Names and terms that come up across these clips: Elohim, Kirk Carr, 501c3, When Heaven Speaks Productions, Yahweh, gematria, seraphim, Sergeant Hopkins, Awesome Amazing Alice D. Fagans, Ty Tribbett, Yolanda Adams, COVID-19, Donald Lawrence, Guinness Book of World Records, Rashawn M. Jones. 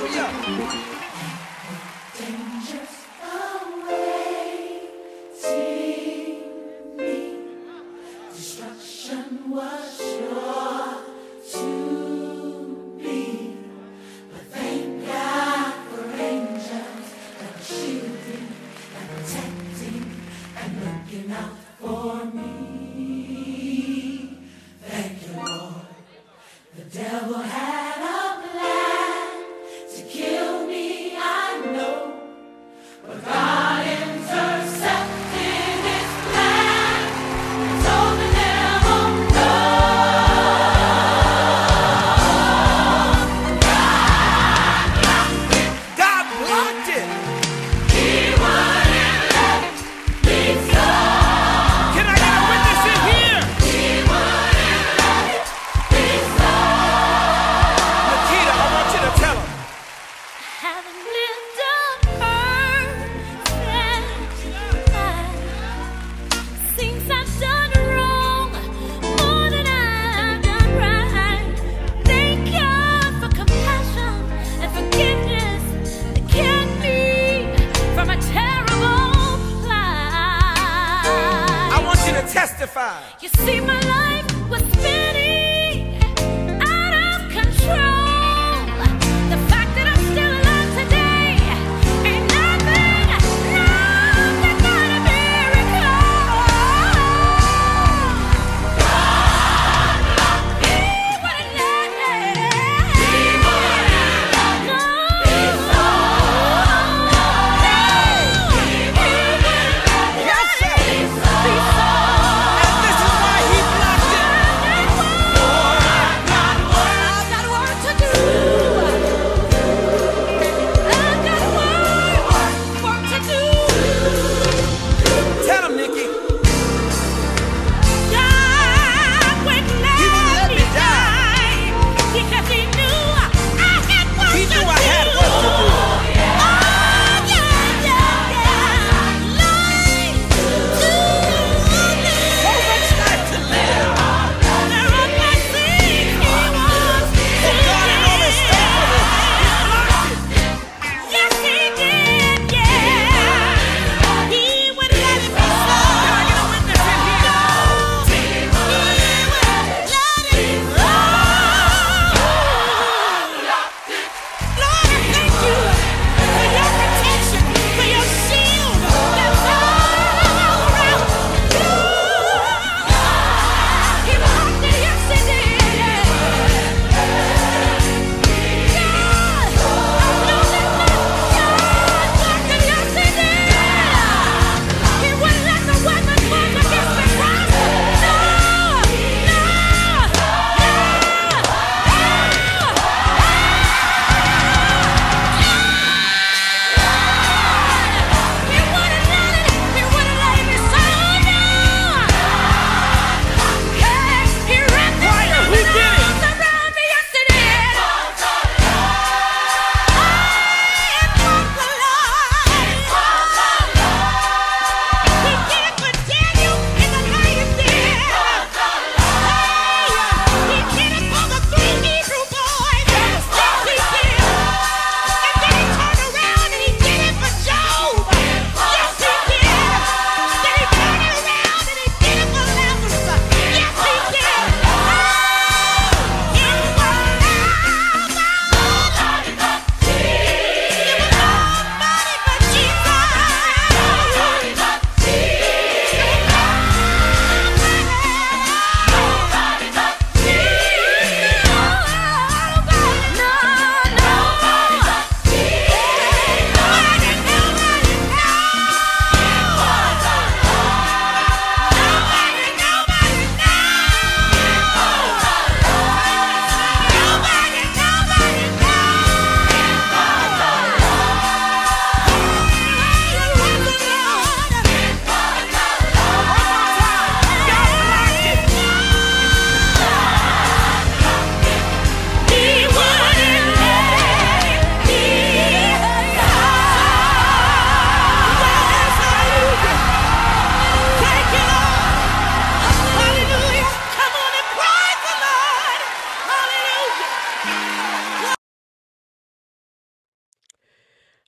Hallelujah.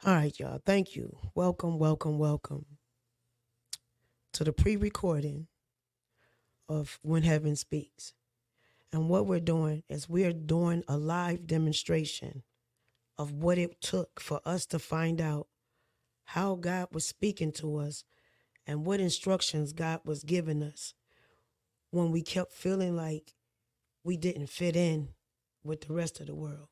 All right, y'all. Thank you. Welcome to the pre-recording of When Heaven Speaks. And what we're doing is we're doing a live demonstration of what it took for us to find out how God was speaking to us and what instructions God was giving us when we kept feeling like we didn't fit in with the rest of the world.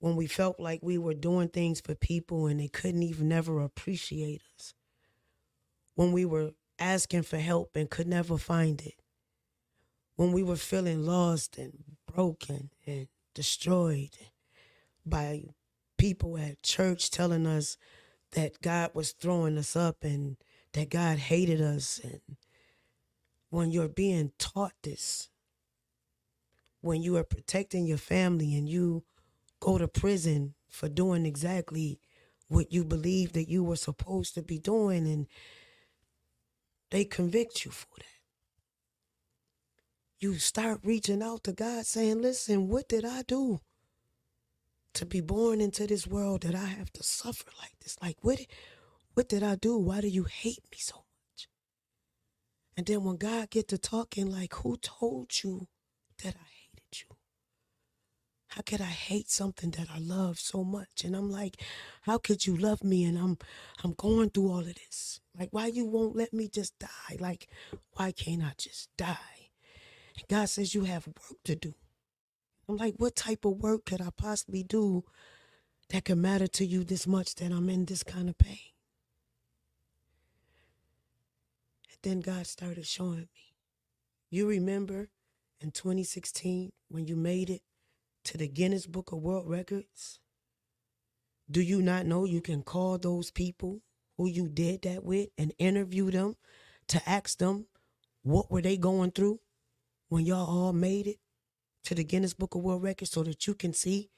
When we felt like we were doing things for people and they couldn't even never appreciate us. When we were asking for help and could never find it. When we were feeling lost and broken and destroyed by people at church telling us that God was throwing us up and that God hated us. And when you're being taught this, when you are protecting your family and you go to prison for doing exactly what you believe that you were supposed to be doing, and they convict you for that. You start reaching out to God saying, listen, what did I do to be born into this world that I have to suffer like this? Like, what did I do? Why do you hate me so much? And then when God get to talking, like, who told you that I hated you? How could I hate something that I love so much? And I'm like, how could you love me? And I'm going through all of this. Like, why you won't let me just die? Like, why can't I just die? And God says, you have work to do. I'm like, what type of work could I possibly do that could matter to you this much that I'm in this kind of pain? And then God started showing me. You remember in 2016 when you made it to the Guinness Book of World Records? Do you not know you can call those people who you did that with and interview them to ask them what were they going through when y'all all made it to the Guinness Book of World Records, so that you can see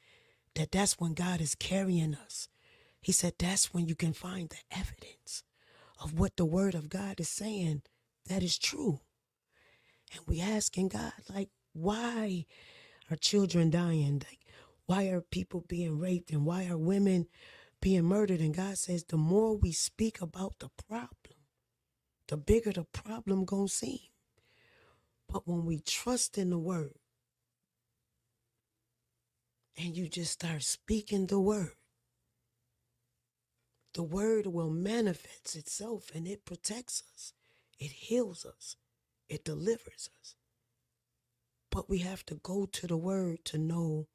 that that's when God is carrying us? He said that's when you can find the evidence of what the word of God is saying that is true. And we asking God, like, why are children dying? Like, why are people being raped? And why are women being murdered? And God says, the more we speak about the problem, the bigger the problem gonna seem. But when we trust in the word, and you just start speaking the word will manifest itself, and it protects us. It heals us. It delivers us. But we have to go to the word to know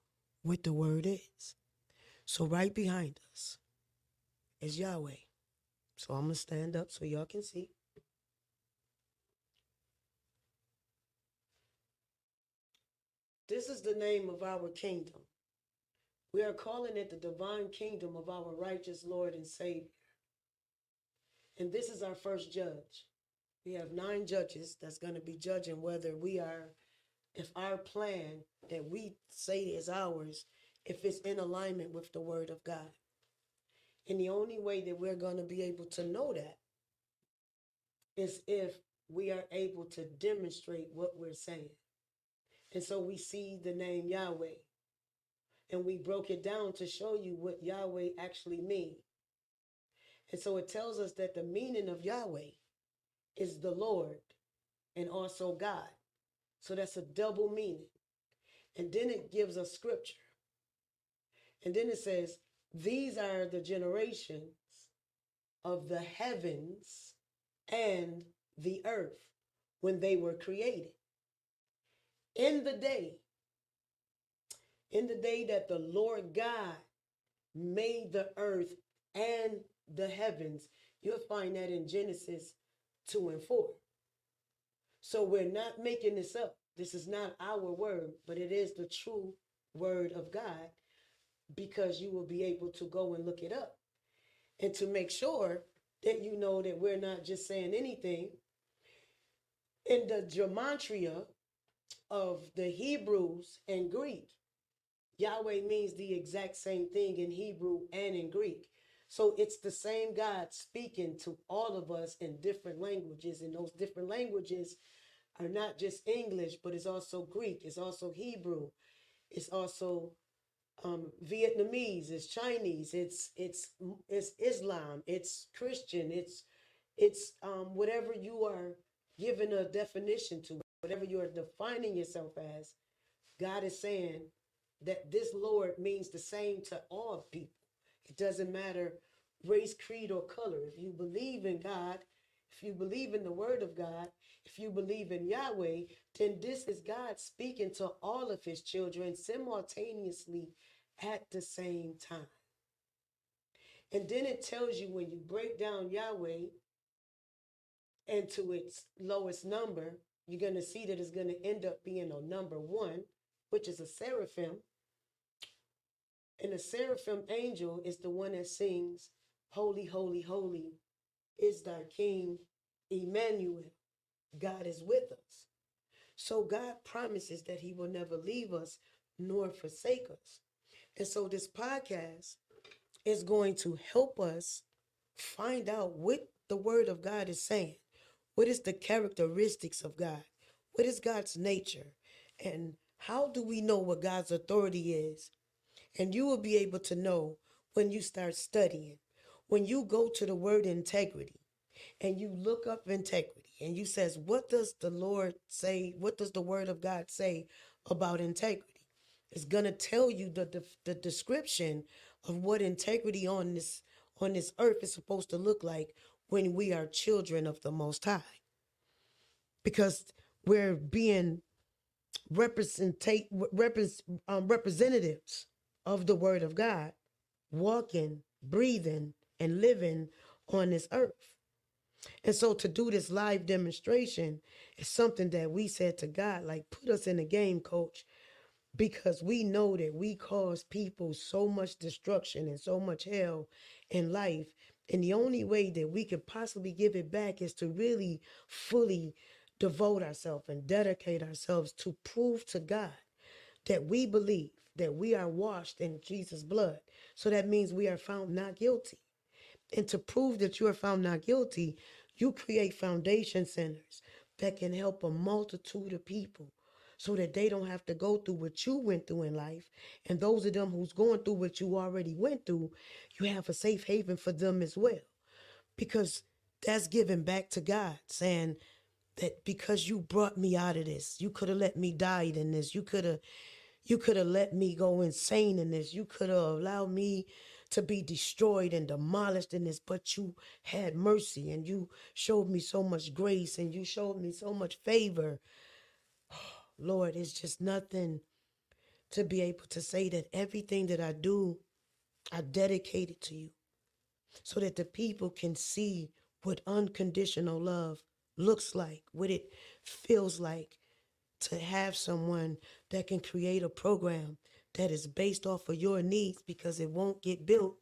what the word is. So right behind us is Yahweh. So I'm going to stand up so y'all can see. This is the name of our kingdom. We are calling it the divine kingdom of our righteous Lord and Savior. And this is our first judge. We have 9 judges that's going to be judging whether we are, if our plan that we say is ours, if it's in alignment with the word of God. And the only way that we're going to be able to know that is if we are able to demonstrate what we're saying. And so we see the name Yahweh, and we broke it down to show you what Yahweh actually means. And so it tells us that the meaning of Yahweh is the Lord and also God. So that's a double meaning. And then it gives us scripture. And then it says, these are the generations of the heavens and the earth when they were created. In the day that the Lord God made the earth and the heavens. You'll find that in Genesis 2:4. So we're not making this up. This is not our word, but it is the true word of God, because you will be able to go and look it up. And to make sure that you know that we're not just saying anything, in the gematria of the Hebrews and Greek, Yahweh means the exact same thing in Hebrew and in Greek. So it's the same God speaking to all of us in different languages. And those different languages are not just English, but it's also Greek. It's also Hebrew. It's also Vietnamese, it's Chinese, it's Islam, it's Christian, it's whatever you are giving a definition to, whatever you are defining yourself as, God is saying that this Lord means the same to all people. It doesn't matter race, creed, or color. If you believe in God, if you believe in the word of God, if you believe in Yahweh, then this is God speaking to all of his children simultaneously at the same time. And then it tells you, when you break down Yahweh into its lowest number, you're going to see that it's going to end up being a number one, which is a seraphim. And a seraphim angel is the one that sings, "Holy, holy, holy is thy King, Emmanuel." God is with us. So God promises that he will never leave us nor forsake us. And so this podcast is going to help us find out what the word of God is saying. What is the characteristics of God? What is God's nature? And how do we know what God's authority is? And you will be able to know when you start studying, when you go to the word integrity and you look up integrity and you says, what does the Lord say? What does the word of God say about integrity? It's going to tell you the description of what integrity on this earth is supposed to look like when we are children of the Most High, because we're being representatives of the word of God, walking, breathing, and living on this earth. And so to do this live demonstration is something that we said to God, like, put us in the game, coach, because we know that we cause people so much destruction and so much hell in life. And the only way that we could possibly give it back is to really fully devote ourselves and dedicate ourselves to prove to God that we believe that we are washed in Jesus' blood. So that means we are found not guilty. And to prove that you are found not guilty, you create foundation centers that can help a multitude of people so that they don't have to go through what you went through in life. And those of them who's going through what you already went through, you have a safe haven for them as well. Because that's giving back to God, saying that because you brought me out of this, you could have let me die in this, you could have let me go insane in this, you could have allowed me to be destroyed and demolished in this, but you had mercy and you showed me so much grace and you showed me so much favor. Lord, it's just nothing to be able to say that everything that I do, I dedicate it to you so that the people can see what unconditional love looks like, what it feels like to have someone that can create a program that is based off of your needs, because it won't get built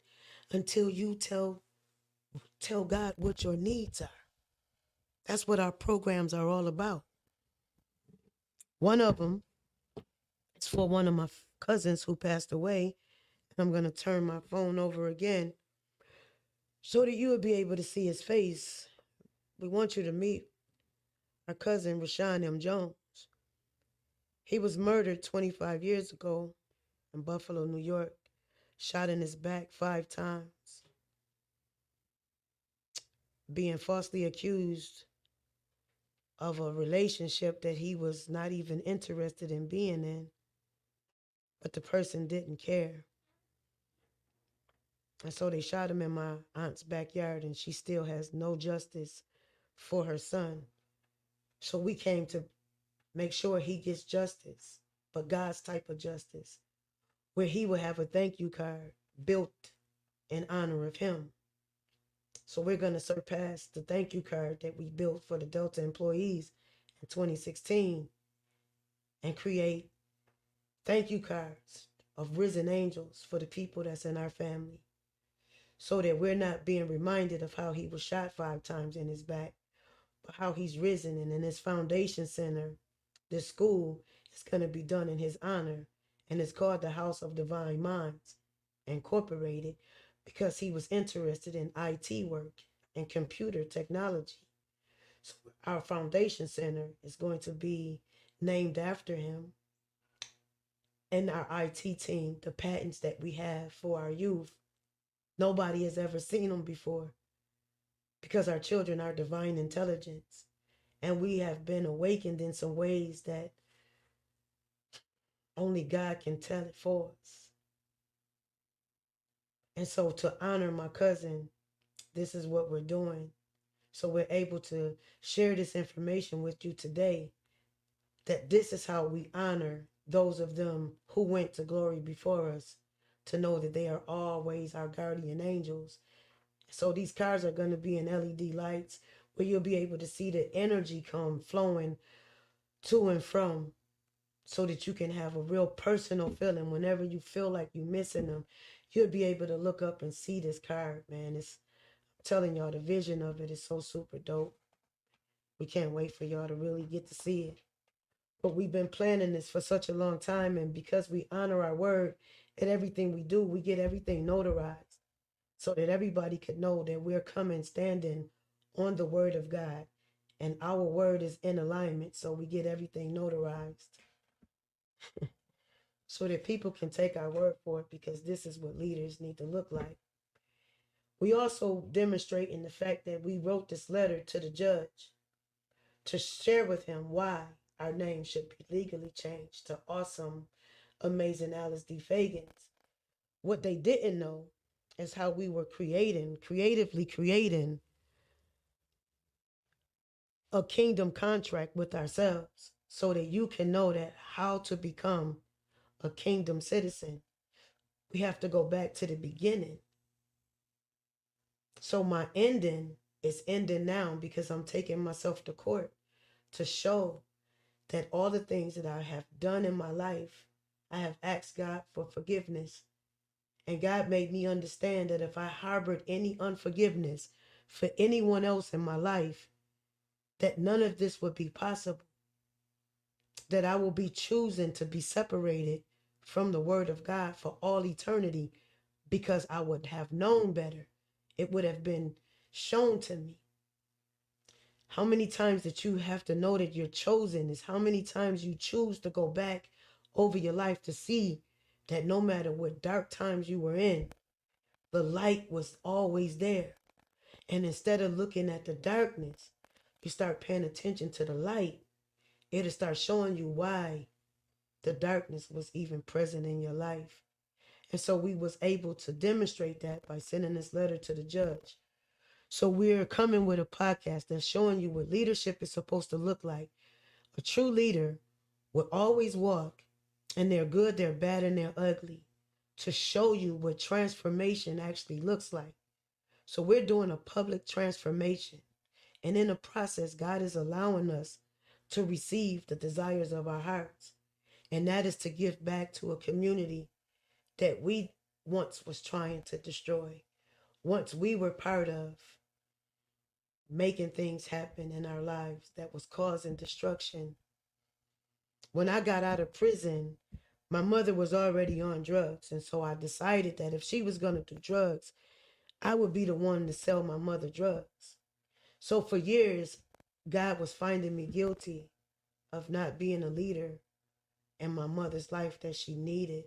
until you tell God what your needs are. That's what our programs are all about. One of them is for one of my cousins who passed away. And I'm going to turn my phone over again so that you will be able to see his face. We want you to meet our cousin, Rashawn M. Jones. He was murdered 25 years ago in Buffalo, New York, shot in his back 5 times, being falsely accused of a relationship that he was not even interested in being in, but the person didn't care. And so they shot him in my aunt's backyard, and she still has no justice for her son. So we came to make sure he gets justice, but God's type of justice, where he will have a thank you card built in honor of him. So we're going to surpass the thank you card that we built for the Delta employees in 2016 and create thank you cards of risen angels for the people that's in our family, so that we're not being reminded of how he was shot 5 times in his back, but how he's risen. And in this foundation center, this school, is going to be done in his honor. And it's called the House of Divine Minds Incorporated, because he was interested in IT work and computer technology. So our foundation center is going to be named after him. and our IT team, the patents that we have for our youth. Nobody has ever seen them before, because our children are divine intelligence, and we have been awakened in some ways that only God can tell it for us. And so to honor my cousin, this is what we're doing. So we're able to share this information with you today, that this is how we honor those of them who went to glory before us, to know that they are always our guardian angels. So these cars are going to be in LED lights, where you'll be able to see the energy come flowing to and from, so that you can have a real personal feeling. Whenever you feel like you're missing them, you'll be able to look up and see this card, man. It's, I'm telling y'all, the vision of it is so super dope. We can't wait for y'all to really get to see it. But we've been planning this for such a long time, and because we honor our word in everything we do, we get everything notarized, so that everybody could know that we're coming standing on the word of God, and our word is in alignment. So we get everything notarized so that people can take our word for it, because this is what leaders need to look like. We also demonstrate in the fact that we wrote this letter to the judge to share with him why our name should be legally changed to Awesome Amazing Alice D. Fagans. What they didn't know is how we were creatively creating a kingdom contract with ourselves, so that you can know that how to become a kingdom citizen. We have to go back to the beginning. So my ending is ending now, because I'm taking myself to court to show that all the things that I have done in my life, I have asked God for forgiveness. And God made me understand that if I harbored any unforgiveness for anyone else in my life, that none of this would be possible. That I will be choosing to be separated from the word of God for all eternity, because I would have known better. It would have been shown to me. How many times that you have to know that you're chosen is how many times you choose to go back over your life to see that no matter what dark times you were in, the light was always there. And instead of looking at the darkness, you start paying attention to the light. It'll start showing you why the darkness was even present in your life. And so we was able to demonstrate that by sending this letter to the judge. So we're coming with a podcast that's showing you what leadership is supposed to look like. A true leader will always walk, and they're good, they're bad, and they're ugly, to show you what transformation actually looks like. So we're doing a public transformation. And in the process, God is allowing us to receive the desires of our hearts. And that is to give back to a community that we once was trying to destroy. Once we were part of making things happen in our lives that was causing destruction. When I got out of prison, my mother was already on drugs. And so I decided that if she was going to do drugs, I would be the one to sell my mother drugs. So for years, God was finding me guilty of not being a leader in my mother's life that she needed.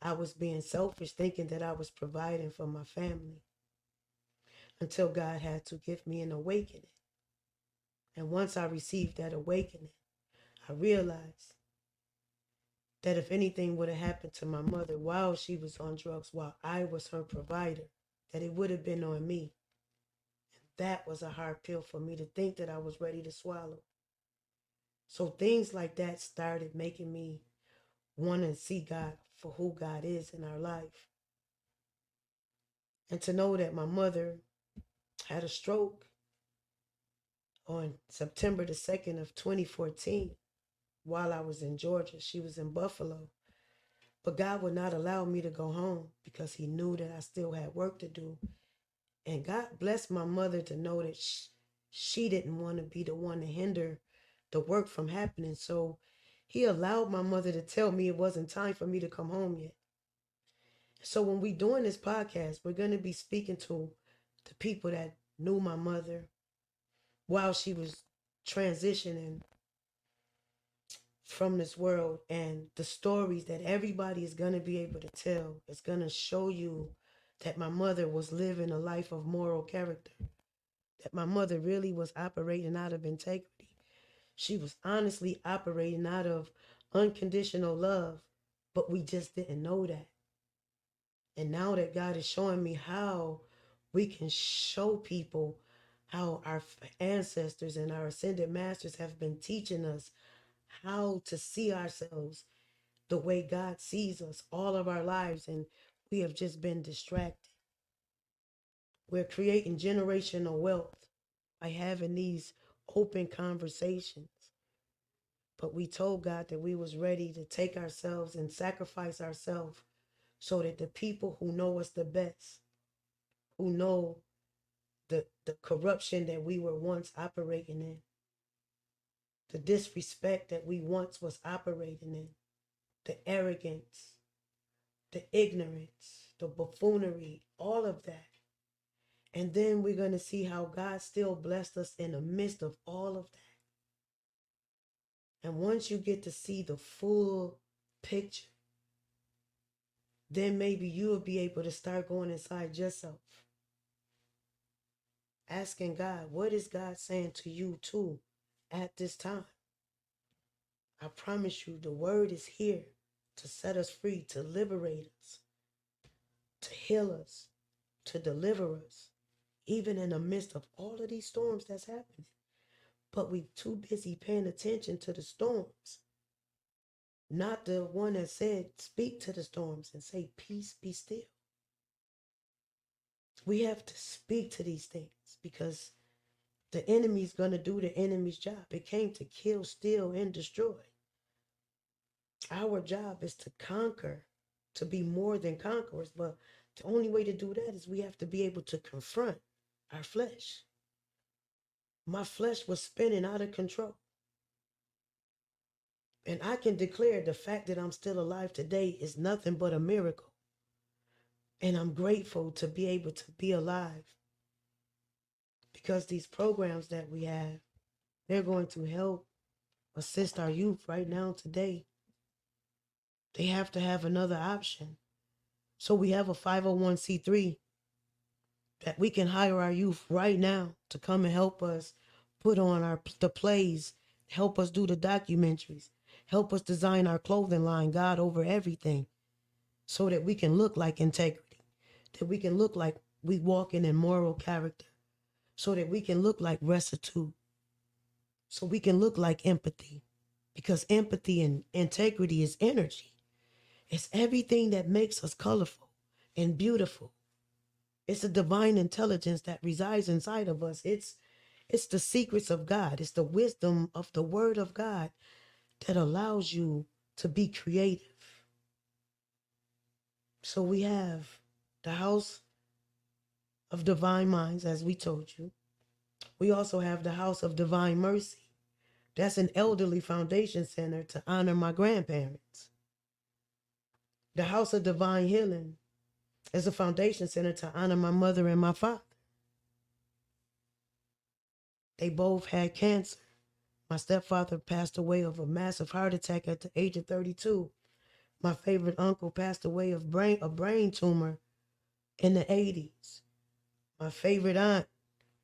I was being selfish, thinking that I was providing for my family, until God had to give me an awakening. And once I received that awakening, I realized that if anything would have happened to my mother while she was on drugs, while I was her provider, that it would have been on me. That was a hard pill for me to think that I was ready to swallow. So things like that started making me want to see God for who God is in our life. And to know that my mother had a stroke on September the 2nd of 2014 while I was in Georgia. She was in Buffalo. But God would not allow me to go home, because he knew that I still had work to do. And God blessed my mother to know that she didn't want to be the one to hinder the work from happening. So he allowed my mother to tell me it wasn't time for me to come home yet. So when we're doing this podcast, we're going to be speaking to the people that knew my mother while she was transitioning from this world, and the stories that everybody is going to be able to tell is going to show you that my mother was living a life of moral character, that my mother really was operating out of integrity. She was honestly operating out of unconditional love, but we just didn't know that. And now that God is showing me how we can show people how our ancestors and our ascended masters have been teaching us how to see ourselves the way God sees us all of our lives, and we have just been distracted. We're creating generational wealth by having these open conversations. But we told God that we was ready to take ourselves and sacrifice ourselves so that the people who know us the best, who know the corruption that we were once operating in, the disrespect that we once was operating in, the arrogance, the ignorance, the buffoonery, all of that. And then we're going to see how God still blessed us in the midst of all of that. And once you get to see the full picture, then maybe you will be able to start going inside yourself, asking God, what is God saying to you too at this time? I promise you, the word is here to set us free, to liberate us, to heal us, to deliver us, even in the midst of all of these storms that's happening. But we're too busy paying attention to the storms, not the one that said, speak to the storms and say, peace, be still. We have to speak to these things because the enemy's going to do the enemy's job. It came to kill, steal, and destroy. Our job is to conquer, to be more than conquerors. But the only way to do that is we have to be able to confront our flesh. My flesh was spinning out of control. And I can declare the fact that I'm still alive today is nothing but a miracle. And I'm grateful to be able to be alive, because these programs that we have, they're going to help assist our youth right now today. They have to have another option. So we have a 501c3 that we can hire our youth right now to come and help us put on the plays, help us do the documentaries, help us design our clothing line, God Over Everything, so that we can look like integrity, that we can look like we walking in moral character, so that we can look like rectitude, so we can look like empathy, because empathy and integrity is energy. It's everything that makes us colorful and beautiful. It's a divine intelligence that resides inside of us. It's the secrets of God. It's the wisdom of the word of God that allows you to be creative. So we have the House of Divine Minds, as we told you. We also have the House of Divine Mercy. That's an elderly foundation center to honor my grandparents. The House of Divine Healing is a foundation center to honor my mother and my father. They both had cancer. My stepfather passed away of a massive heart attack at the age of 32. My favorite uncle passed away of a brain tumor in the 80s. My favorite aunt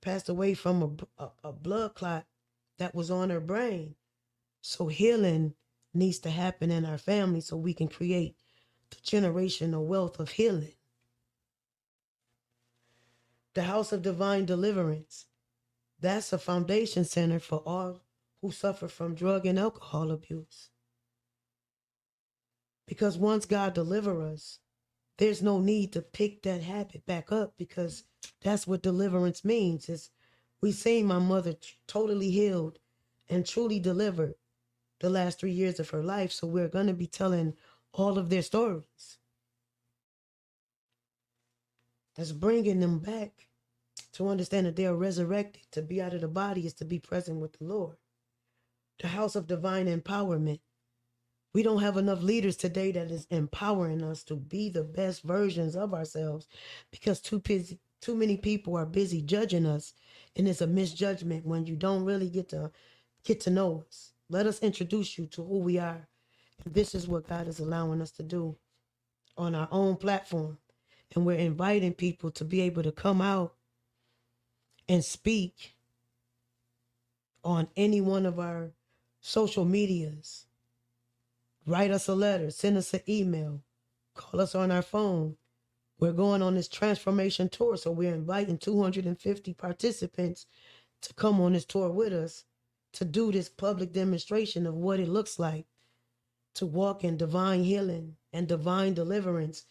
passed away from a blood clot that was on her brain. So healing needs to happen in our family so we can create the generational wealth of healing. The House of Divine Deliverance, that's a foundation center for all who suffer from drug and alcohol abuse. Because once God delivers us, there's no need to pick that habit back up, because that's what deliverance means. Is we've seen my mother totally healed and truly delivered the last 3 years of her life. So we're going to be telling all of their stories. That's bringing them back to understand that they are resurrected. To be out of the body is to be present with the Lord. The House of Divine Empowerment. We don't have enough leaders today that is empowering us to be the best versions of ourselves, because too many people are busy judging us, and it's a misjudgment when you don't really get to know us. Let us introduce you to who we are. This is what God is allowing us to do on our own platform. And we're inviting people to be able to come out and speak on any one of our social medias. Write us a letter, send us an email, call us on our phone. We're going on this transformation tour. So we're inviting 250 participants to come on this tour with us to do this public demonstration of what it looks like to walk in divine healing and divine deliverance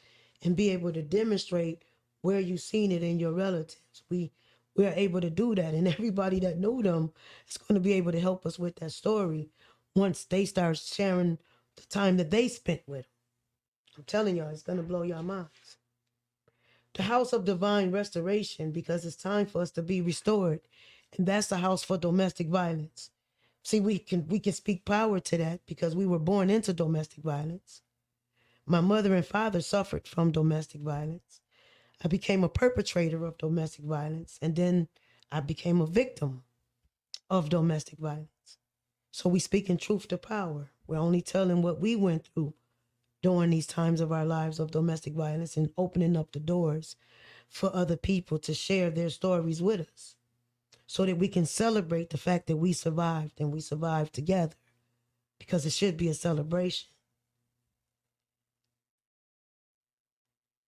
and be able to demonstrate where you've seen it in your relatives. We are able to do that. And everybody that knew them is going to be able to help us with that story once they start sharing the time that they spent with them. I'm telling y'all, it's going to blow your minds. The house of divine restoration, because it's time for us to be restored. And that's the house for domestic violence. See, we can speak power to that because we were born into domestic violence. My mother and father suffered from domestic violence. I became a perpetrator of domestic violence, and then I became a victim of domestic violence. So we speak in truth to power. We're only telling what we went through during these times of our lives of domestic violence and opening up the doors for other people to share their stories with us so that we can celebrate the fact that we survived and we survived together, because it should be a celebration.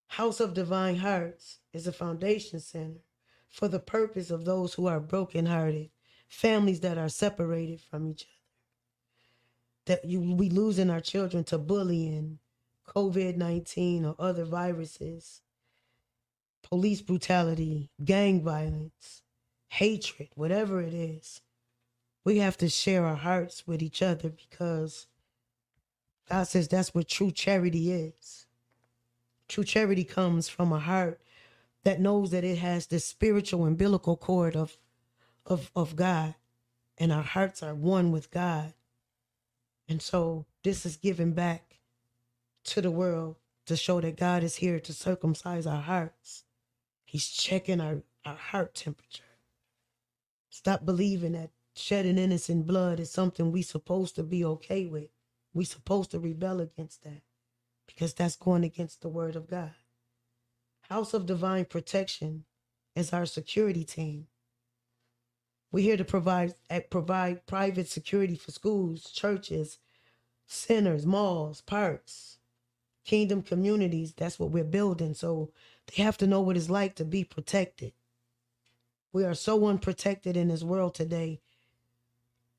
House of Divine Hearts is a foundation center for the purpose of those who are brokenhearted, families that are separated from each other, that we losing our children to bullying, COVID-19 or other viruses, police brutality, gang violence, hatred, whatever it is. We have to share our hearts with each other because God says that's what true charity is. True charity comes from a heart that knows that it has this spiritual umbilical cord of God, and our hearts are one with God. And so this is giving back to the world to show that God is here to circumcise our hearts. He's checking our heart temperature. Stop believing that shedding innocent blood is something we're supposed to be okay with. We're supposed to rebel against that, because that's going against the word of God. House of Divine Protection is our security team. We're here to provide private security for schools, churches, centers, malls, parks, kingdom communities. That's what we're building. So they have to know what it's like to be protected. We are so unprotected in this world today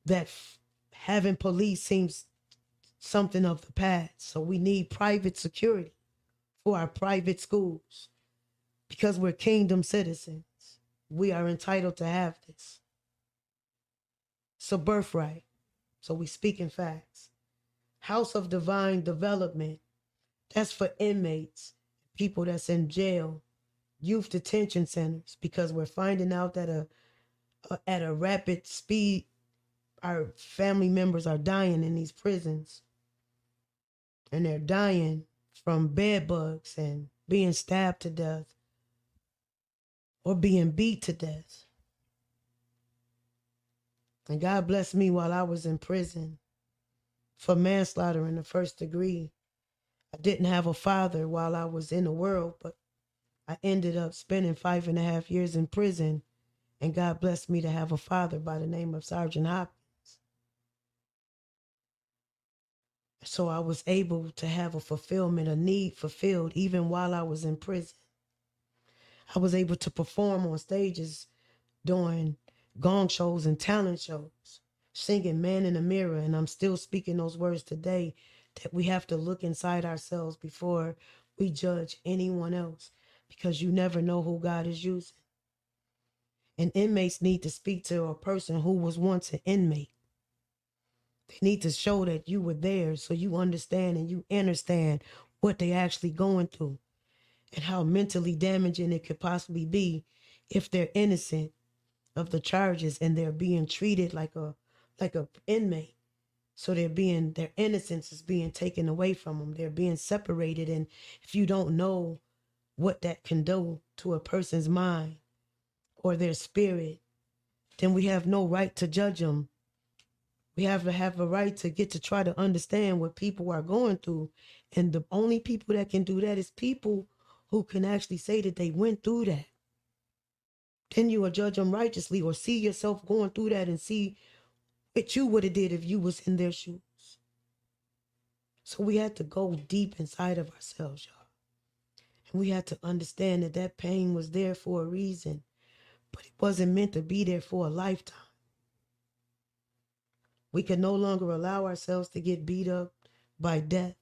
that having police seems something of the past. So we need private security for our private schools because we're kingdom citizens. We are entitled to have this. It's a birthright. So we speak in facts. House of Divine Development. That's for inmates, people that's in jail, youth detention centers, because we're finding out that at a rapid speed, our family members are dying in these prisons. And they're dying from bed bugs and being stabbed to death or being beat to death. And God blessed me while I was in prison for manslaughter in the first degree. I didn't have a father while I was in the world, but I ended up spending 5.5 years in prison. And God blessed me to have a father by the name of Sergeant Hopkins. So I was able to have a fulfillment, a need fulfilled, even while I was in prison. I was able to perform on stages doing gong shows and talent shows, singing Man in the Mirror. And I'm still speaking those words today, that we have to look inside ourselves before we judge anyone else, because you never know who God is using. And inmates need to speak to a person who was once an inmate. They need to show that you were there so you understand and you understand what they actually going through and how mentally damaging it could possibly be if they're innocent of the charges and they're being treated like a inmate. So their innocence is being taken away from them. They're being separated. And if you don't know what that can do to a person's mind or their spirit, then we have no right to judge them We have a right to get to try to understand what people are going through. And the only people that can do that is people who can actually say that they went through that. Then you will judge them righteously, or see yourself going through that and see what you would have did if you was in their shoes. So we had to go deep inside of ourselves, y'all. And we had to understand that that pain was there for a reason, but it wasn't meant to be there for a lifetime. We can no longer allow ourselves to get beat up by death.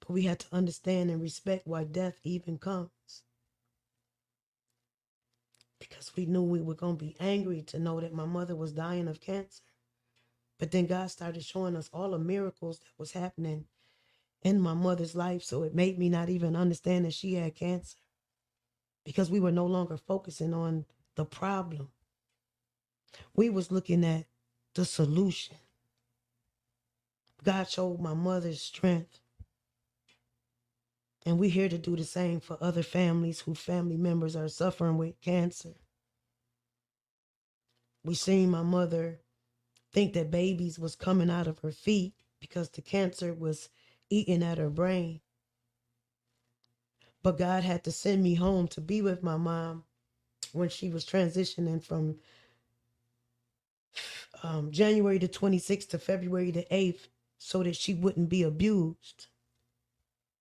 But we had to understand and respect why death even comes. Because we knew we were going to be angry to know that my mother was dying of cancer. But then God started showing us all the miracles that was happening in my mother's life. So it made me not even understand that she had cancer. Because we were no longer focusing on the problem. We was looking at the solution. God showed my mother's strength. And we're here to do the same for other families whose family members are suffering with cancer. We seen my mother think that babies was coming out of her feet because the cancer was eating at her brain. But God had to send me home to be with my mom when she was transitioning from January the 26th to February the 8th, so that she wouldn't be abused.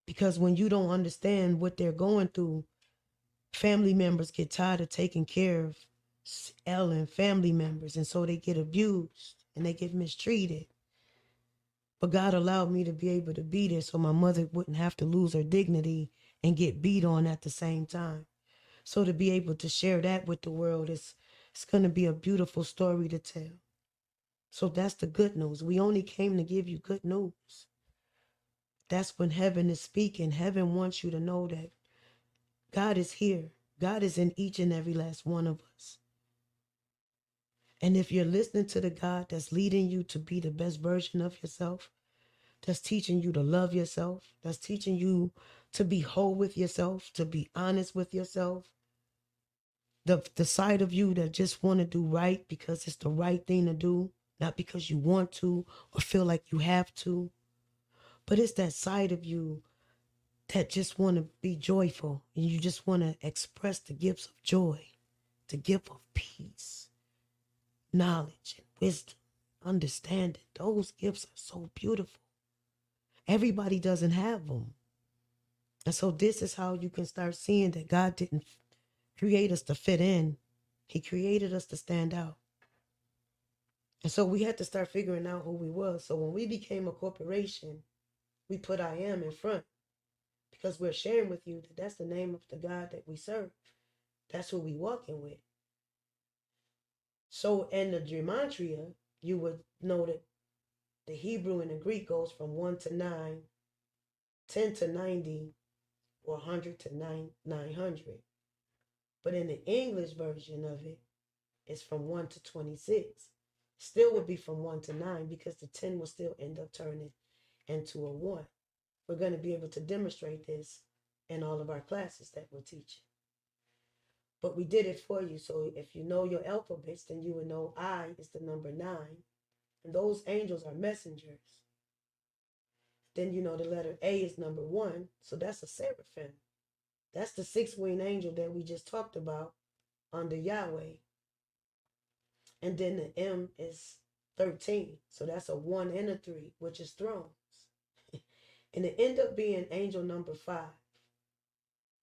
Because when you don't understand what they're going through, family members get tired of taking care of Ellen family members. And so they get abused and they get mistreated. But God allowed me to be able to be there so my mother wouldn't have to lose her dignity and get beat on at the same time. So to be able to share that with the world, it's going to be a beautiful story to tell. So that's the good news. We only came to give you good news. That's when heaven is speaking. Heaven wants you to know that God is here. God is in each and every last one of us. And if you're listening to the God that's leading you to be the best version of yourself, that's teaching you to love yourself, that's teaching you to be whole with yourself, to be honest with yourself, the side of you that just want to do right because it's the right thing to do, not because you want to or feel like you have to. But it's that side of you that just want to be joyful, and you just want to express the gifts of joy, the gift of peace, knowledge and wisdom, understanding. Those gifts are so beautiful. Everybody doesn't have them. And so this is how you can start seeing that God didn't create us to fit in. He created us to stand out. And so we had to start figuring out who we were. So when we became a corporation, we put I am in front, because we're sharing with you that that's the name of the God that we serve. That's who we walking with. So in the gematria, you would know that the Hebrew and the Greek goes from 1 to 9, 10 to 90, or 100 to 900. But in the English version of it, it's from 1 to 26. Still would be from 1 to 9, because the 10 will still end up turning into a 1. We're going to be able to demonstrate this in all of our classes that we're teaching. But we did it for you. So if you know your alphabets, then you would know I is the number 9. And those angels are messengers. Then you know the letter A is number 1. So that's a seraphim. That's the six-winged angel that we just talked about under Yahweh. And then the M is 13. So that's a 1 and a 3, which is thrones. And it ended up being angel number 5.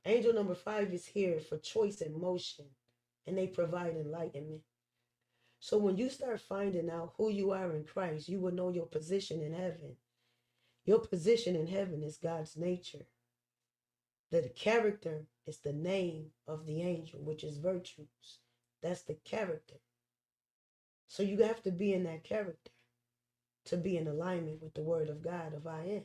Angel number 5 is here for choice and motion, and they provide enlightenment. So when you start finding out who you are in Christ, you will know your position in heaven. Your position in heaven is God's nature. The character is the name of the angel, which is virtues. That's the character. So you have to be in that character to be in alignment with the word of God of I am.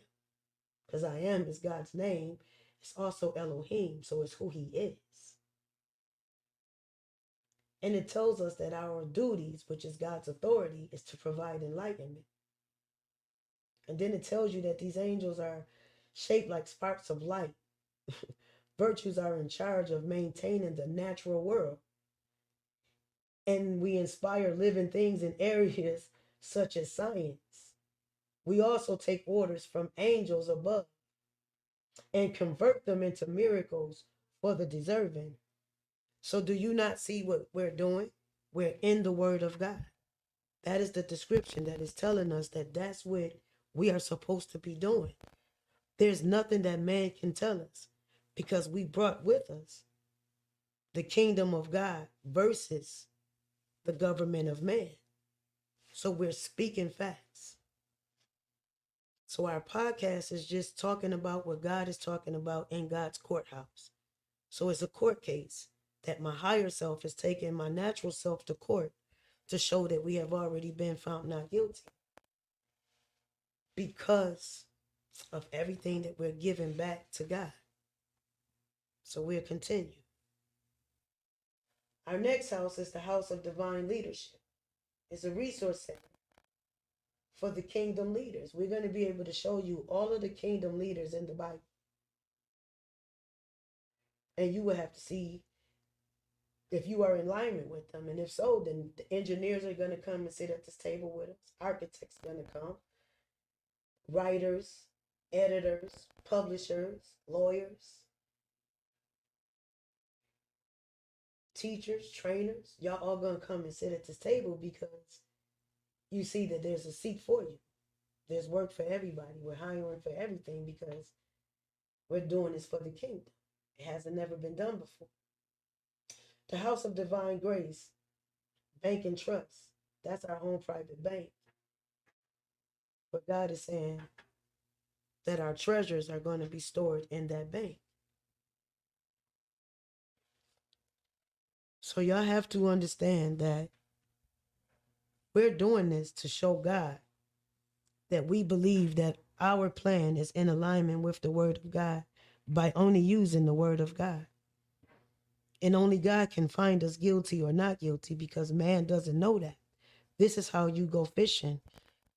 Because I am is God's name. It's also Elohim, so it's who he is. And it tells us that our duties, which is God's authority, is to provide enlightenment. And then it tells you that these angels are shaped like sparks of light. Virtues are in charge of maintaining the natural world. and we inspire living things in areas such as science. We also take orders from angels above and convert them into miracles for the deserving. So do you not see what we're doing? We're in the Word of God. That is the description that is telling us that that's what we are supposed to be doing. There's nothing that man can tell us because we brought with us the kingdom of God versus the government of man. So we're speaking facts. So our podcast is just talking about what God is talking about in God's courthouse. So it's a court case that my higher self is taking my natural self to court to show that we have already been found not guilty because of everything that we're giving back to God. So we'll continue. Our next house is the house of divine leadership. It's a resource center for the kingdom leaders. We're going to be able to show you all of the kingdom leaders in the Bible. And you will have to see if you are in alignment with them. And if so, then the engineers are going to come and sit at this table with us. Architects are going to come. Writers, editors, publishers, lawyers, teachers, trainers. Y'all all going to come and sit at this table because you see that there's a seat for you. There's work for everybody. We're hiring for everything because we're doing this for the kingdom. It hasn't never been done before. The house of divine grace, bank and trust. That's our own private bank. But God is saying that our treasures are going to be stored in that bank. So y'all have to understand that we're doing this to show God that we believe that our plan is in alignment with the Word of God by only using the Word of God. And only God can find us guilty or not guilty because man doesn't know that. This is how you go fishing.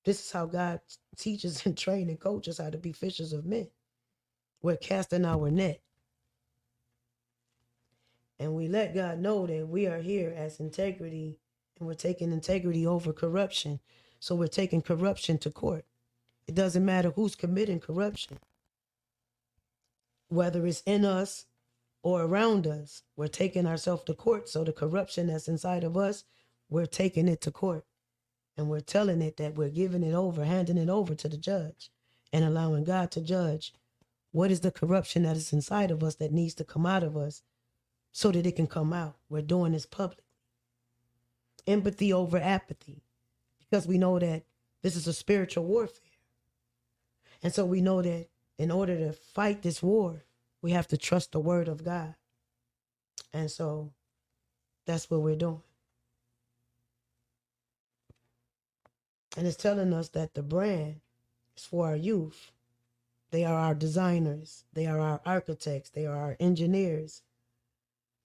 This is how God teaches and trains and coaches how to be fishers of men. We're casting our net. And we let God know that we are here as integrity and we're taking integrity over corruption. So we're taking corruption to court. It doesn't matter who's committing corruption. Whether it's in us or around us, we're taking ourselves to court. So the corruption that's inside of us, we're taking it to court. And we're telling it that we're giving it over, handing it over to the judge and allowing God to judge what is the corruption that is inside of us that needs to come out of us so that it can come out. We're doing this publicly. Empathy over apathy, because we know that this is a spiritual warfare. And so we know that in order to fight this war, we have to trust the Word of God. And so that's what we're doing. And it's telling us that the brand is for our youth. They are our designers. They are our architects. They are our engineers.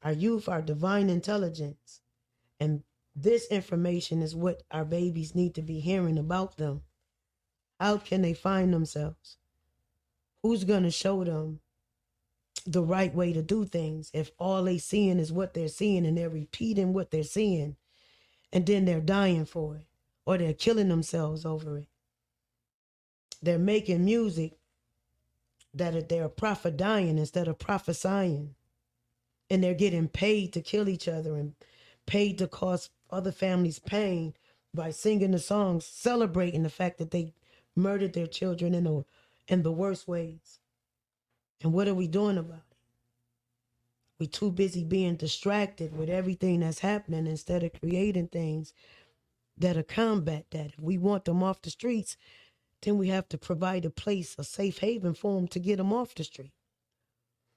Our youth are divine intelligence. And this information is what our babies need to be hearing about them. How can they find themselves? Who's going to show them the right way to do things if all they seeing is what they're seeing and they're repeating what they're seeing and then they're dying for it or they're killing themselves over it? They're making music that they're prophesying instead of prophesying, and they're getting paid to kill each other and paid to cause other families pain by singing the songs celebrating the fact that they murdered their children in the worst ways. And what are we doing about it? We're too busy being distracted with everything that's happening instead of creating things that'll combat that. If we want them off the streets, then we have to provide a place, a safe haven for them to get them off the street.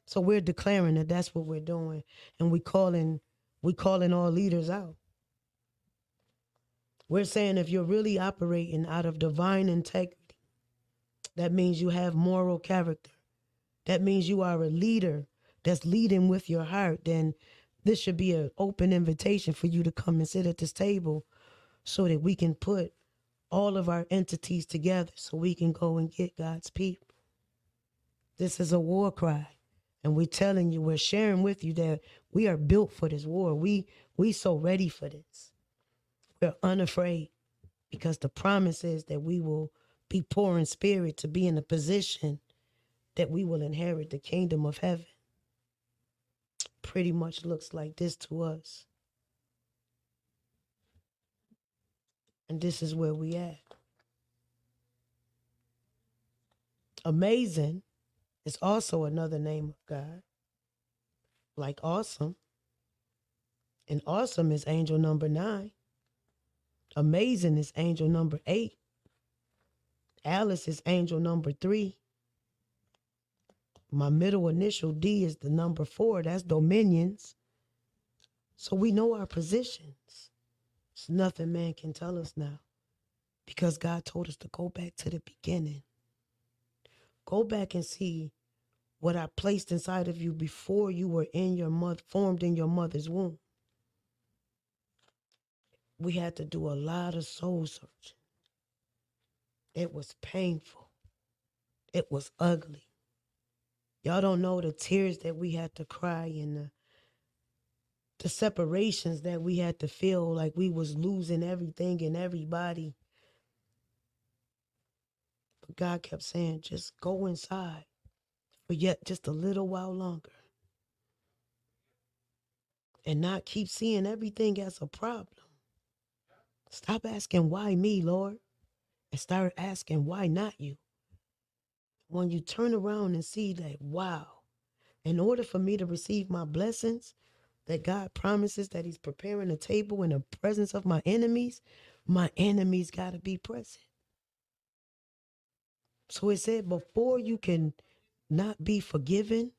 So we're declaring that that's what we're doing. And we calling all leaders out. We're saying if you're really operating out of divine integrity, that means you have moral character. That means you are a leader that's leading with your heart. Then this should be an open invitation for you to come and sit at this table so that we can put all of our entities together so we can go and get God's people. This is a war cry. And we're telling you, we're sharing with you that we are built for this war. We so ready for this. We're unafraid because the promise is that we will be poor in spirit to be in a position that we will inherit the kingdom of heaven. Pretty much looks like this to us. And this is where we at. Amazing is also another name of God. Like awesome. And awesome is angel number 9. Amazing is angel number 8. Alice is angel number 3. My middle initial D is the number 4. That's dominions. So we know our positions. It's nothing man can tell us now because God told us to go back to the beginning. Go back and see what I placed inside of you before you were in your formed in your mother's womb. We had to do a lot of soul searching. It was painful. It was ugly. Y'all don't know the tears that we had to cry and the separations that we had to feel like we was losing everything and everybody. But God kept saying, just go inside for yet just a little while longer. And not keep seeing everything as a problem. Stop asking why me, Lord, and start asking why not you. When you turn around and see that, wow, in order for me to receive my blessings, that God promises that he's preparing a table in the presence of my enemies got to be present. So it said, before you can not be forgiven,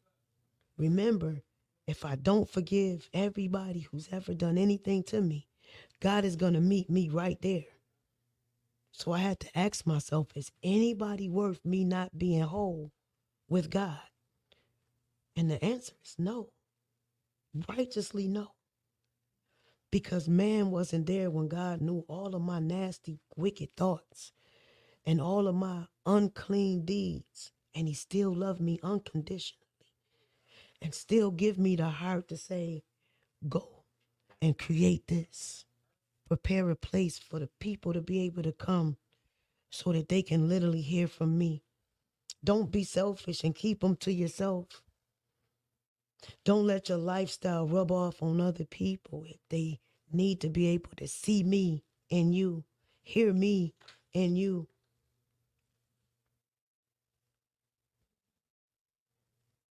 remember, if I don't forgive everybody who's ever done anything to me, God is going to meet me right there. So I had to ask myself, is anybody worth me not being whole with God? And the answer is no. Righteously no. Because man wasn't there when God knew all of my nasty, wicked thoughts and all of my unclean deeds. And he still loved me unconditionally and still give me the heart to say, go and create this. Prepare a place for the people to be able to come so that they can literally hear from me. Don't be selfish and keep them to yourself. Don't let your lifestyle rub off on other people if they need to be able to see me in you, hear me in you.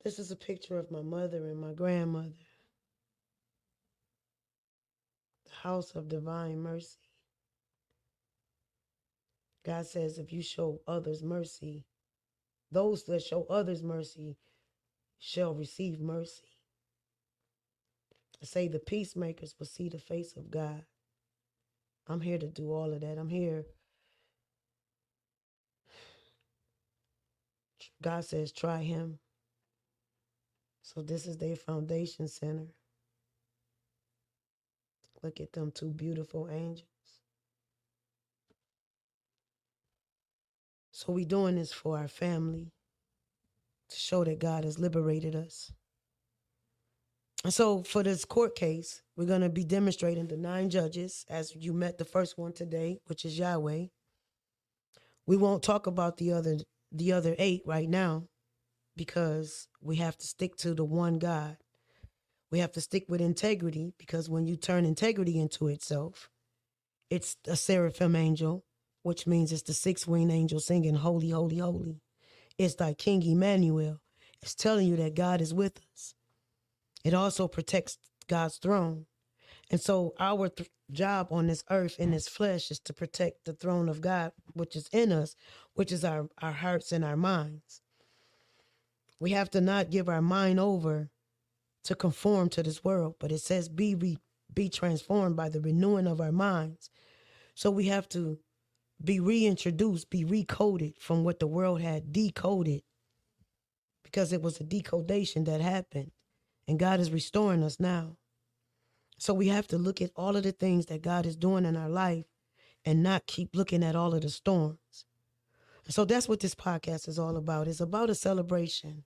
This is a picture of my mother and my grandmother. House of divine mercy. God says if you show others mercy, those that show others mercy shall receive mercy. I say the peacemakers will see the face of God. I'm here to do all of that. I'm here. God says try him. So this is their foundation center. Look at them two beautiful angels. So we doing this for our family to show that God has liberated us. And so for this court case, we're going to be demonstrating the 9 judges as you met the first one today, which is Yahweh. We won't talk about the other 8 right now because we have to stick to the one God. We have to stick with integrity because when you turn integrity into itself, it's a seraphim angel, which means it's the 6-winged angel singing, holy, holy, holy. It's thy King Emmanuel. It's telling you that God is with us. It also protects God's throne. And so our job on this earth in this flesh is to protect the throne of God, which is in us, which is our hearts and our minds. We have to not give our mind over to conform to this world, but it says be transformed by the renewing of our minds. So we have to be reintroduced, be recoded from what the world had decoded because it was a decodation that happened and God is restoring us now. So we have to look at all of the things that God is doing in our life and not keep looking at all of the storms. So that's what this podcast is all about. It's about a celebration.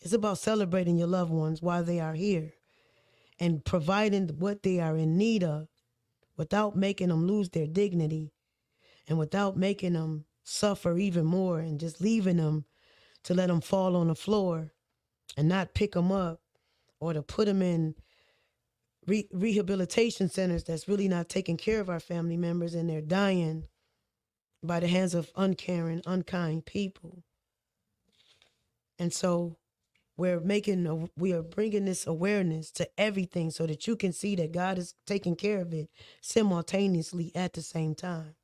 It's about celebrating your loved ones while they are here and providing what they are in need of without making them lose their dignity and without making them suffer even more and just leaving them to let them fall on the floor and not pick them up or to put them in rehabilitation centers that's really not taking care of our family members, and they're dying by the hands of uncaring, unkind people. And so we are bringing this awareness to everything so that you can see that God is taking care of it simultaneously at the same time,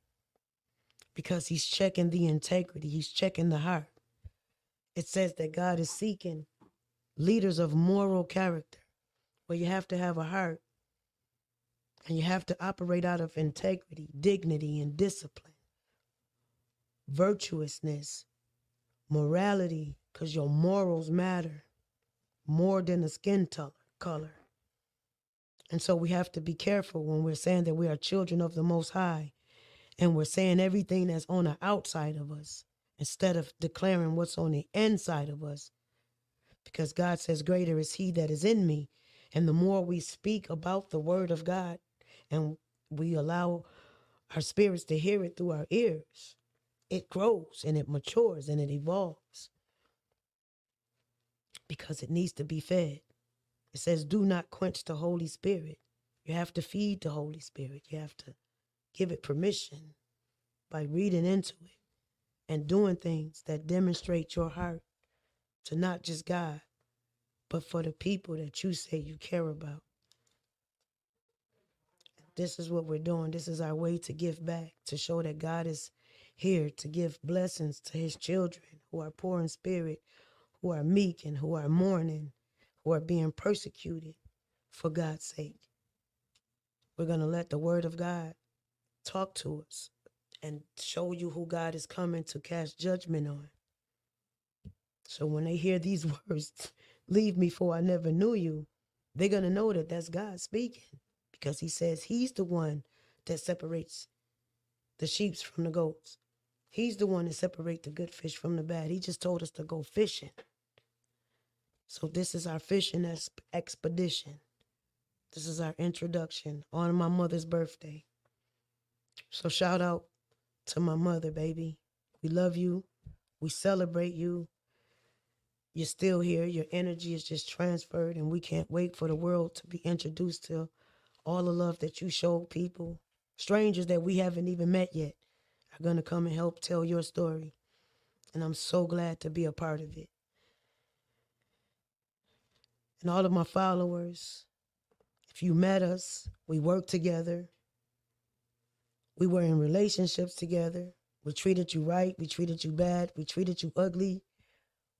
because he's checking the integrity. He's checking the heart. It says that God is seeking leaders of moral character. Well, you have to have a heart, and you have to operate out of integrity, dignity, and discipline, virtuousness, morality, because your morals matter more than the skin color. And so we have to be careful when we're saying that we are children of the Most High, and we're saying everything that's on the outside of us instead of declaring what's on the inside of us, because God says, greater is he that is in me. And the more we speak about the word of God and we allow our spirits to hear it through our ears, it grows and it matures and it evolves, because it needs to be fed. It says, do not quench the Holy Spirit. You have to feed the Holy Spirit. You have to give it permission by reading into it and doing things that demonstrate your heart to not just God, but for the people that you say you care about. This is what we're doing. This is our way to give back, to show that God is here to give blessings to his children who are poor in spirit, who are meek and who are mourning, who are being persecuted for God's sake. We're going to let the word of God talk to us and show you who God is coming to cast judgment on. So when they hear these words, leave me for I never knew you, they're going to know that that's God speaking, because he says he's the one that separates the sheep from the goats. He's the one that separates the good fish from the bad. He just told us to go fishing. So this is our fishing expedition. This is our introduction on my mother's birthday. So shout out to my mother, baby. We love you. We celebrate you. You're still here. Your energy is just transferred, and we can't wait for the world to be introduced to all the love that you showed people. Strangers that we haven't even met yet are going to come and help tell your story, and I'm so glad to be a part of it. And all of my followers, if you met us, we worked together. We were in relationships together. We treated you right. We treated you bad. We treated you ugly.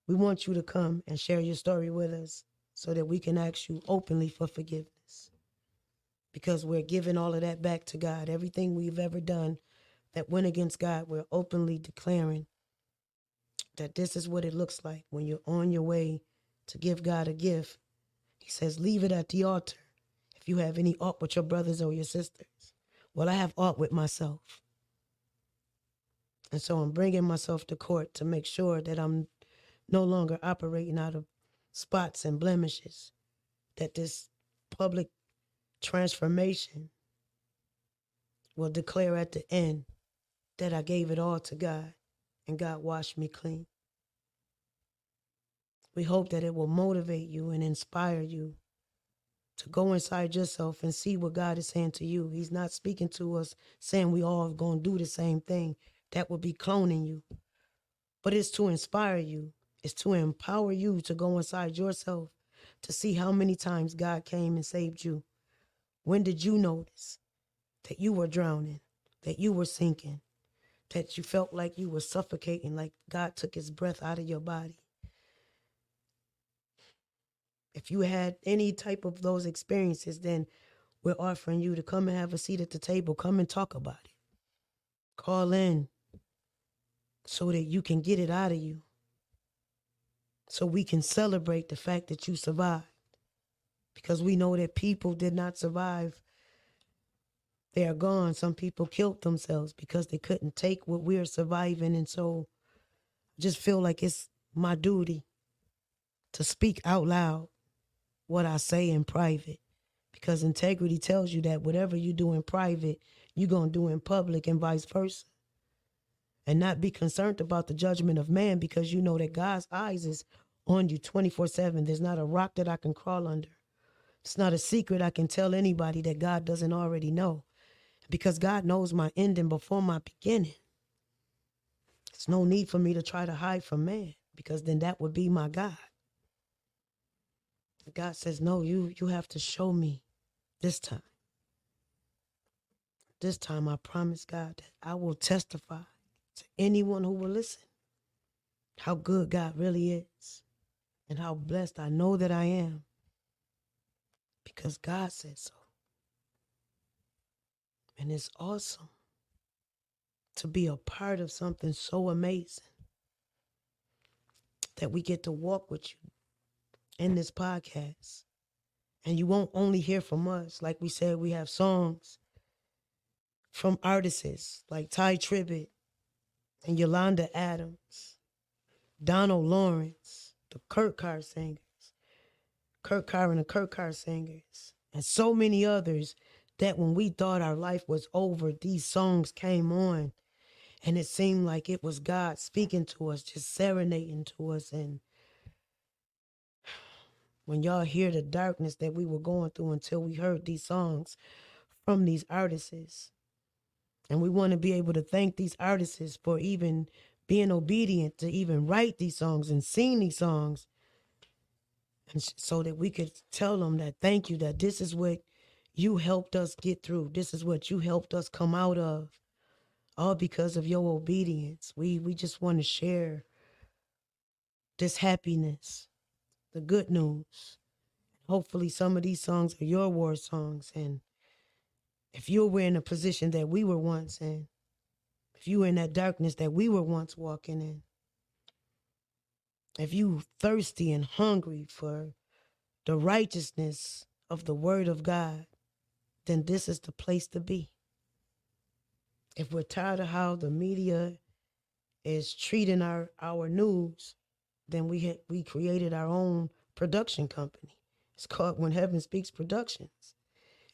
We want you to come and share your story with us so that we can ask you openly for forgiveness, because we're giving all of that back to God. Everything we've ever done that went against God, we're openly declaring that this is what it looks like when you're on your way to give God a gift. He says, leave it at the altar. If you have any aught with your brothers or your sisters, well, I have aught with myself. And so I'm bringing myself to court to make sure that I'm no longer operating out of spots and blemishes, that this public transformation will declare at the end that I gave it all to God and God washed me clean. We hope that it will motivate you and inspire you to go inside yourself and see what God is saying to you. He's not speaking to us saying we all going to do the same thing. That would be cloning you. But it's to inspire you. It's to empower you to go inside yourself to see how many times God came and saved you. When did you notice that you were drowning, that you were sinking, that you felt like you were suffocating, like God took his breath out of your body? If you had any type of those experiences, then we're offering you to come and have a seat at the table. Come and talk about it. Call in, so that you can get it out of you, so we can celebrate the fact that you survived, because we know that people did not survive. They are gone. Some people killed themselves because they couldn't take what we're surviving. And so I just feel like it's my duty to speak out loud what I say in private, because integrity tells you that whatever you do in private, you're going to do in public and vice versa. And not be concerned about the judgment of man, because you know that God's eyes is on you 24/7. There's not a rock that I can crawl under. It's not a secret I can tell anybody that God doesn't already know, because God knows my ending before my beginning. It's no need for me to try to hide from man, because then that would be my God. God says, no, you have to show me this time. This time I promise God that I will testify to anyone who will listen how good God really is and how blessed I know that I am, because God said so. And it's awesome to be a part of something so amazing that we get to walk with you in this podcast. And you won't only hear from us. Like we said, we have songs from artists like Ty Tribbett and Yolanda Adams, Donald Lawrence, the Kirk Carr singers, Kirk Carr and the Kirk Carr singers, and so many others that when we thought our life was over, these songs came on and it seemed like it was God speaking to us, just serenading to us. And when y'all hear the darkness that we were going through until we heard these songs from these artists. And we want to be able to thank these artists for even being obedient to even write these songs and sing these songs. And so that we could tell them that thank you, that this is what you helped us get through. This is what you helped us come out of, all because of your obedience. We just want to share this happiness, the good news. Hopefully some of these songs are your war songs. And if you were in a position that we were once in, if you were in that darkness that we were once walking in, if you thirsty and hungry for the righteousness of the word of God, then this is the place to be. If we're tired of how the media is treating our news, then we created our own production company. It's called When Heaven Speaks Productions.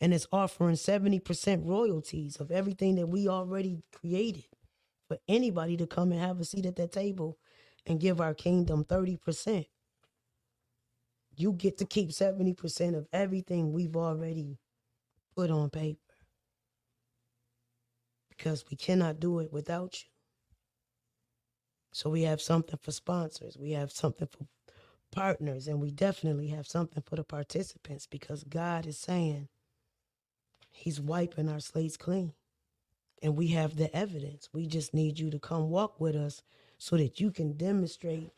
And it's offering 70% royalties of everything that we already created for anybody to come and have a seat at that table and give our kingdom 30%. You get to keep 70% of everything we've already put on paper, because we cannot do it without you. So we have something for sponsors, we have something for partners, and we definitely have something for the participants, because God is saying He's wiping our slates clean. And we have the evidence. We just need you to come walk with us so that you can demonstrate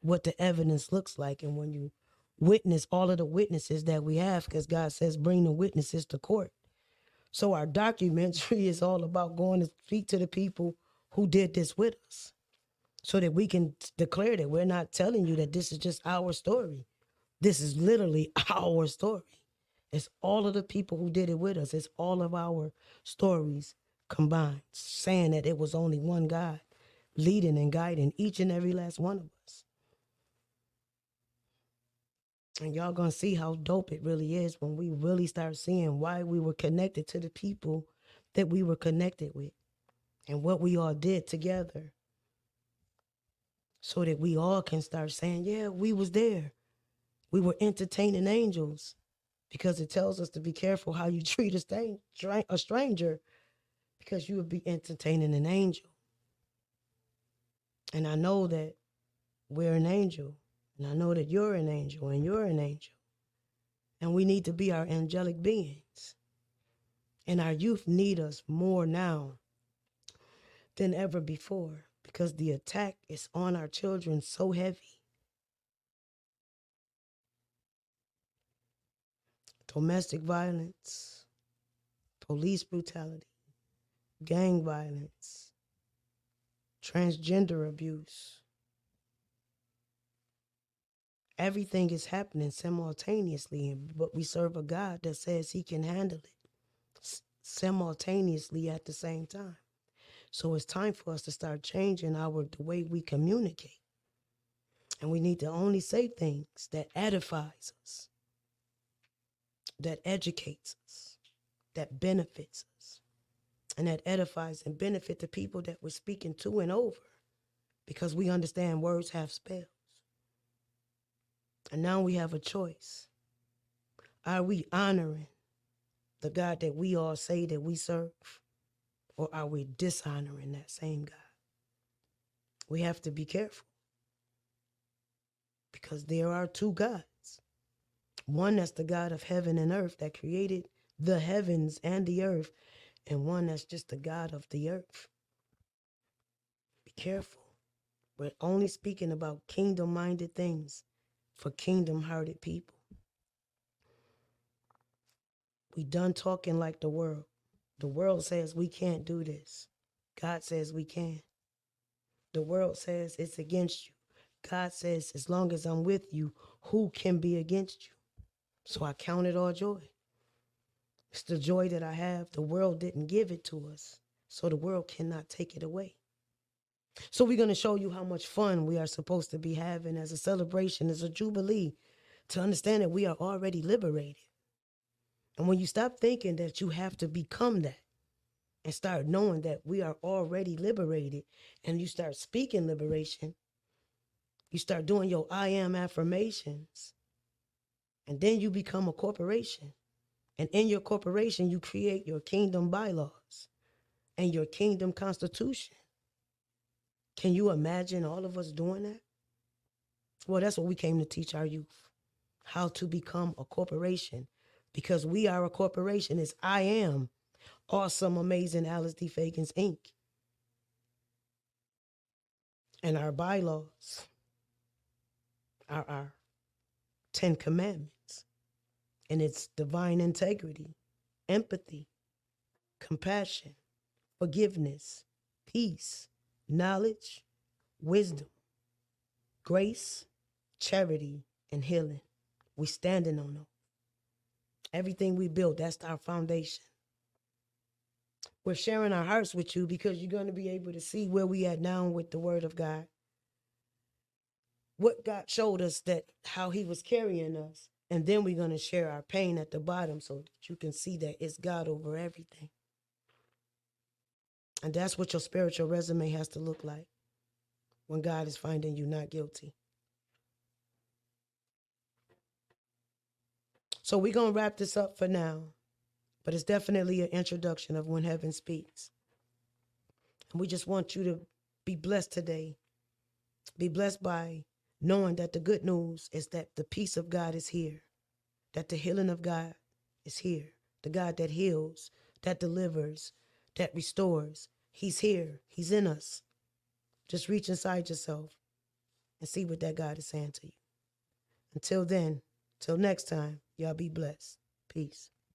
what the evidence looks like. And when you witness all of the witnesses that we have, because God says, bring the witnesses to court. So our documentary is all about going to speak to the people who did this with us, so that we can declare that we're not telling you that this is just our story. This is literally our story. It's all of the people who did it with us. It's all of our stories combined, saying that it was only one God leading and guiding each and every last one of us. And y'all gonna see how dope it really is when we really start seeing why we were connected to the people that we were connected with and what we all did together, so that we all can start saying, yeah, we was there. We were entertaining angels. Because it tells us to be careful how you treat a stranger, because you would be entertaining an angel. And I know that we're an angel, and I know that you're an angel, and you're an angel. And we need to be our angelic beings. And our youth need us more now than ever before, because the attack is on our children so heavy. Domestic violence, police brutality, gang violence, transgender abuse. Everything is happening simultaneously, but we serve a God that says He can handle it simultaneously at the same time. So it's time for us to start changing the way we communicate. And we need to only say things that edifies us, that educates us, that benefits us, and that edifies and benefit the people that we're speaking to and over, because we understand words have spells. And now we have a choice. Are we honoring the God that we all say that we serve, or are we dishonoring that same God? We have to be careful, because there are two gods. One that's the God of heaven and earth that created the heavens and the earth, and one that's just the God of the earth. Be careful. We're only speaking about kingdom-minded things for kingdom-hearted people. We done talking like the world. The world says we can't do this. God says we can. The world says it's against you. God says, as long as I'm with you, who can be against you? So I count it all joy. It's the joy that I have. The world didn't give it to us, so the world cannot take it away. So we're going to show you how much fun we are supposed to be having as a celebration, as a jubilee, to understand that we are already liberated. And when you stop thinking that you have to become that, and start knowing that we are already liberated, and you start speaking liberation, you start doing your I am affirmations, and then you become a corporation. And in your corporation, you create your kingdom bylaws and your kingdom constitution. Can you imagine all of us doing that? Well, that's what we came to teach our youth, how to become a corporation, because we are a corporation. It's I am Awesome Amazing Alice D. Fagans, Inc. And our bylaws are our 10 commandments. And it's divine integrity, empathy, compassion, forgiveness, peace, knowledge, wisdom, grace, charity, and healing. We're standing on them. Everything we build, that's our foundation. We're sharing our hearts with you because you're going to be able to see where we at now with the word of God. What God showed us, that how he was carrying us. And then we're going to share our pain at the bottom so that you can see that it's God over everything. And that's what your spiritual resume has to look like when God is finding you not guilty. So we're going to wrap this up for now, but it's definitely an introduction of When Heaven Speaks. And we just want you to be blessed today. Be blessed by knowing that the good news is that the peace of God is here, that the healing of God is here, the God that heals, that delivers, that restores. He's here. He's in us. Just reach inside yourself and see what that God is saying to you. Until then, till next time, y'all be blessed. Peace.